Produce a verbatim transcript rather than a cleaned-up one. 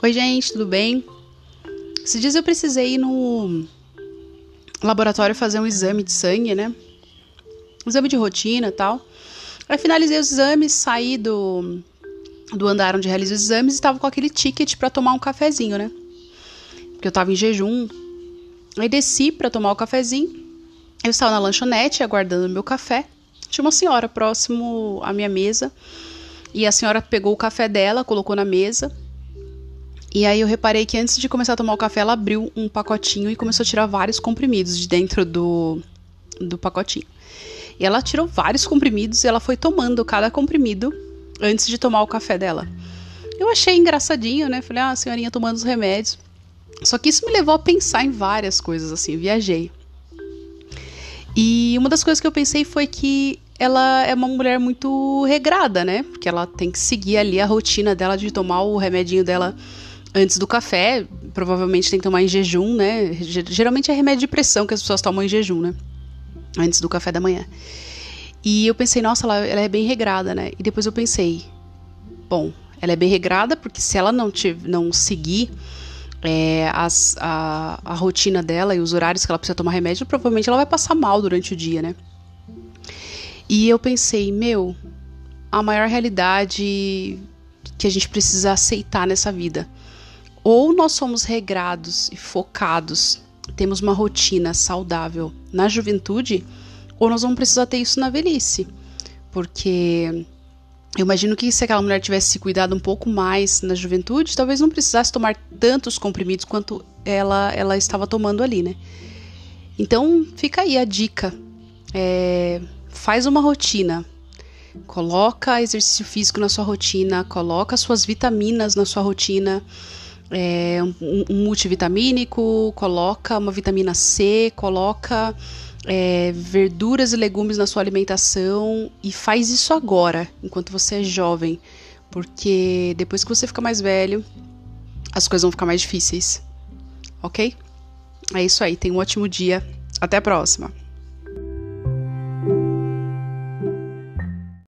Oi, gente, tudo bem? Esses dias eu precisei ir no laboratório fazer um exame de sangue, né? Um exame de rotina e tal. Aí finalizei os exames, saí do, do andar onde realizo os exames e tava com aquele ticket pra tomar um cafezinho, né? Porque eu tava em jejum. Aí desci pra tomar o cafezinho. Eu estava na lanchonete aguardando meu café. Tinha uma senhora próximo à minha mesa. E a senhora pegou o café dela, colocou na mesa. E aí eu reparei que antes de começar a tomar o café, ela abriu um pacotinho e começou a tirar vários comprimidos de dentro do, do pacotinho. E ela tirou vários comprimidos e ela foi tomando cada comprimido antes de tomar o café dela. Eu achei engraçadinho, né? Falei, ah, a senhorinha tomando os remédios. Só que isso me levou a pensar em várias coisas, assim, viajei. E uma das coisas que eu pensei foi que ela é uma mulher muito regrada, né? Porque ela tem que seguir ali a rotina dela de tomar o remedinho dela antes do café. Provavelmente tem que tomar em jejum, né? Geralmente é remédio de pressão que as pessoas tomam em jejum, né? Antes do café da manhã. E eu pensei, nossa, ela, ela é bem regrada, né? E depois eu pensei, bom, ela é bem regrada porque se ela não, te, não seguir é, as, a, a rotina dela e os horários que ela precisa tomar remédio, provavelmente ela vai passar mal durante o dia, né? E eu pensei, meu, a maior realidade que a gente precisa aceitar nessa vida. Ou nós somos regrados e focados, temos uma rotina saudável na juventude, ou nós vamos precisar ter isso na velhice. Porque eu imagino que se aquela mulher tivesse se cuidado um pouco mais na juventude, talvez não precisasse tomar tantos comprimidos quanto ela, ela estava tomando ali, né? Então, fica aí a dica. É, faz uma rotina. Coloca exercício físico na sua rotina, coloca suas vitaminas na sua rotina. É, um, um multivitamínico, coloca uma vitamina C, coloca é, verduras e legumes na sua alimentação e faz isso agora, enquanto você é jovem, porque depois que você ficar mais velho, as coisas vão ficar mais difíceis, ok? É isso aí, tenha um ótimo dia, até a próxima!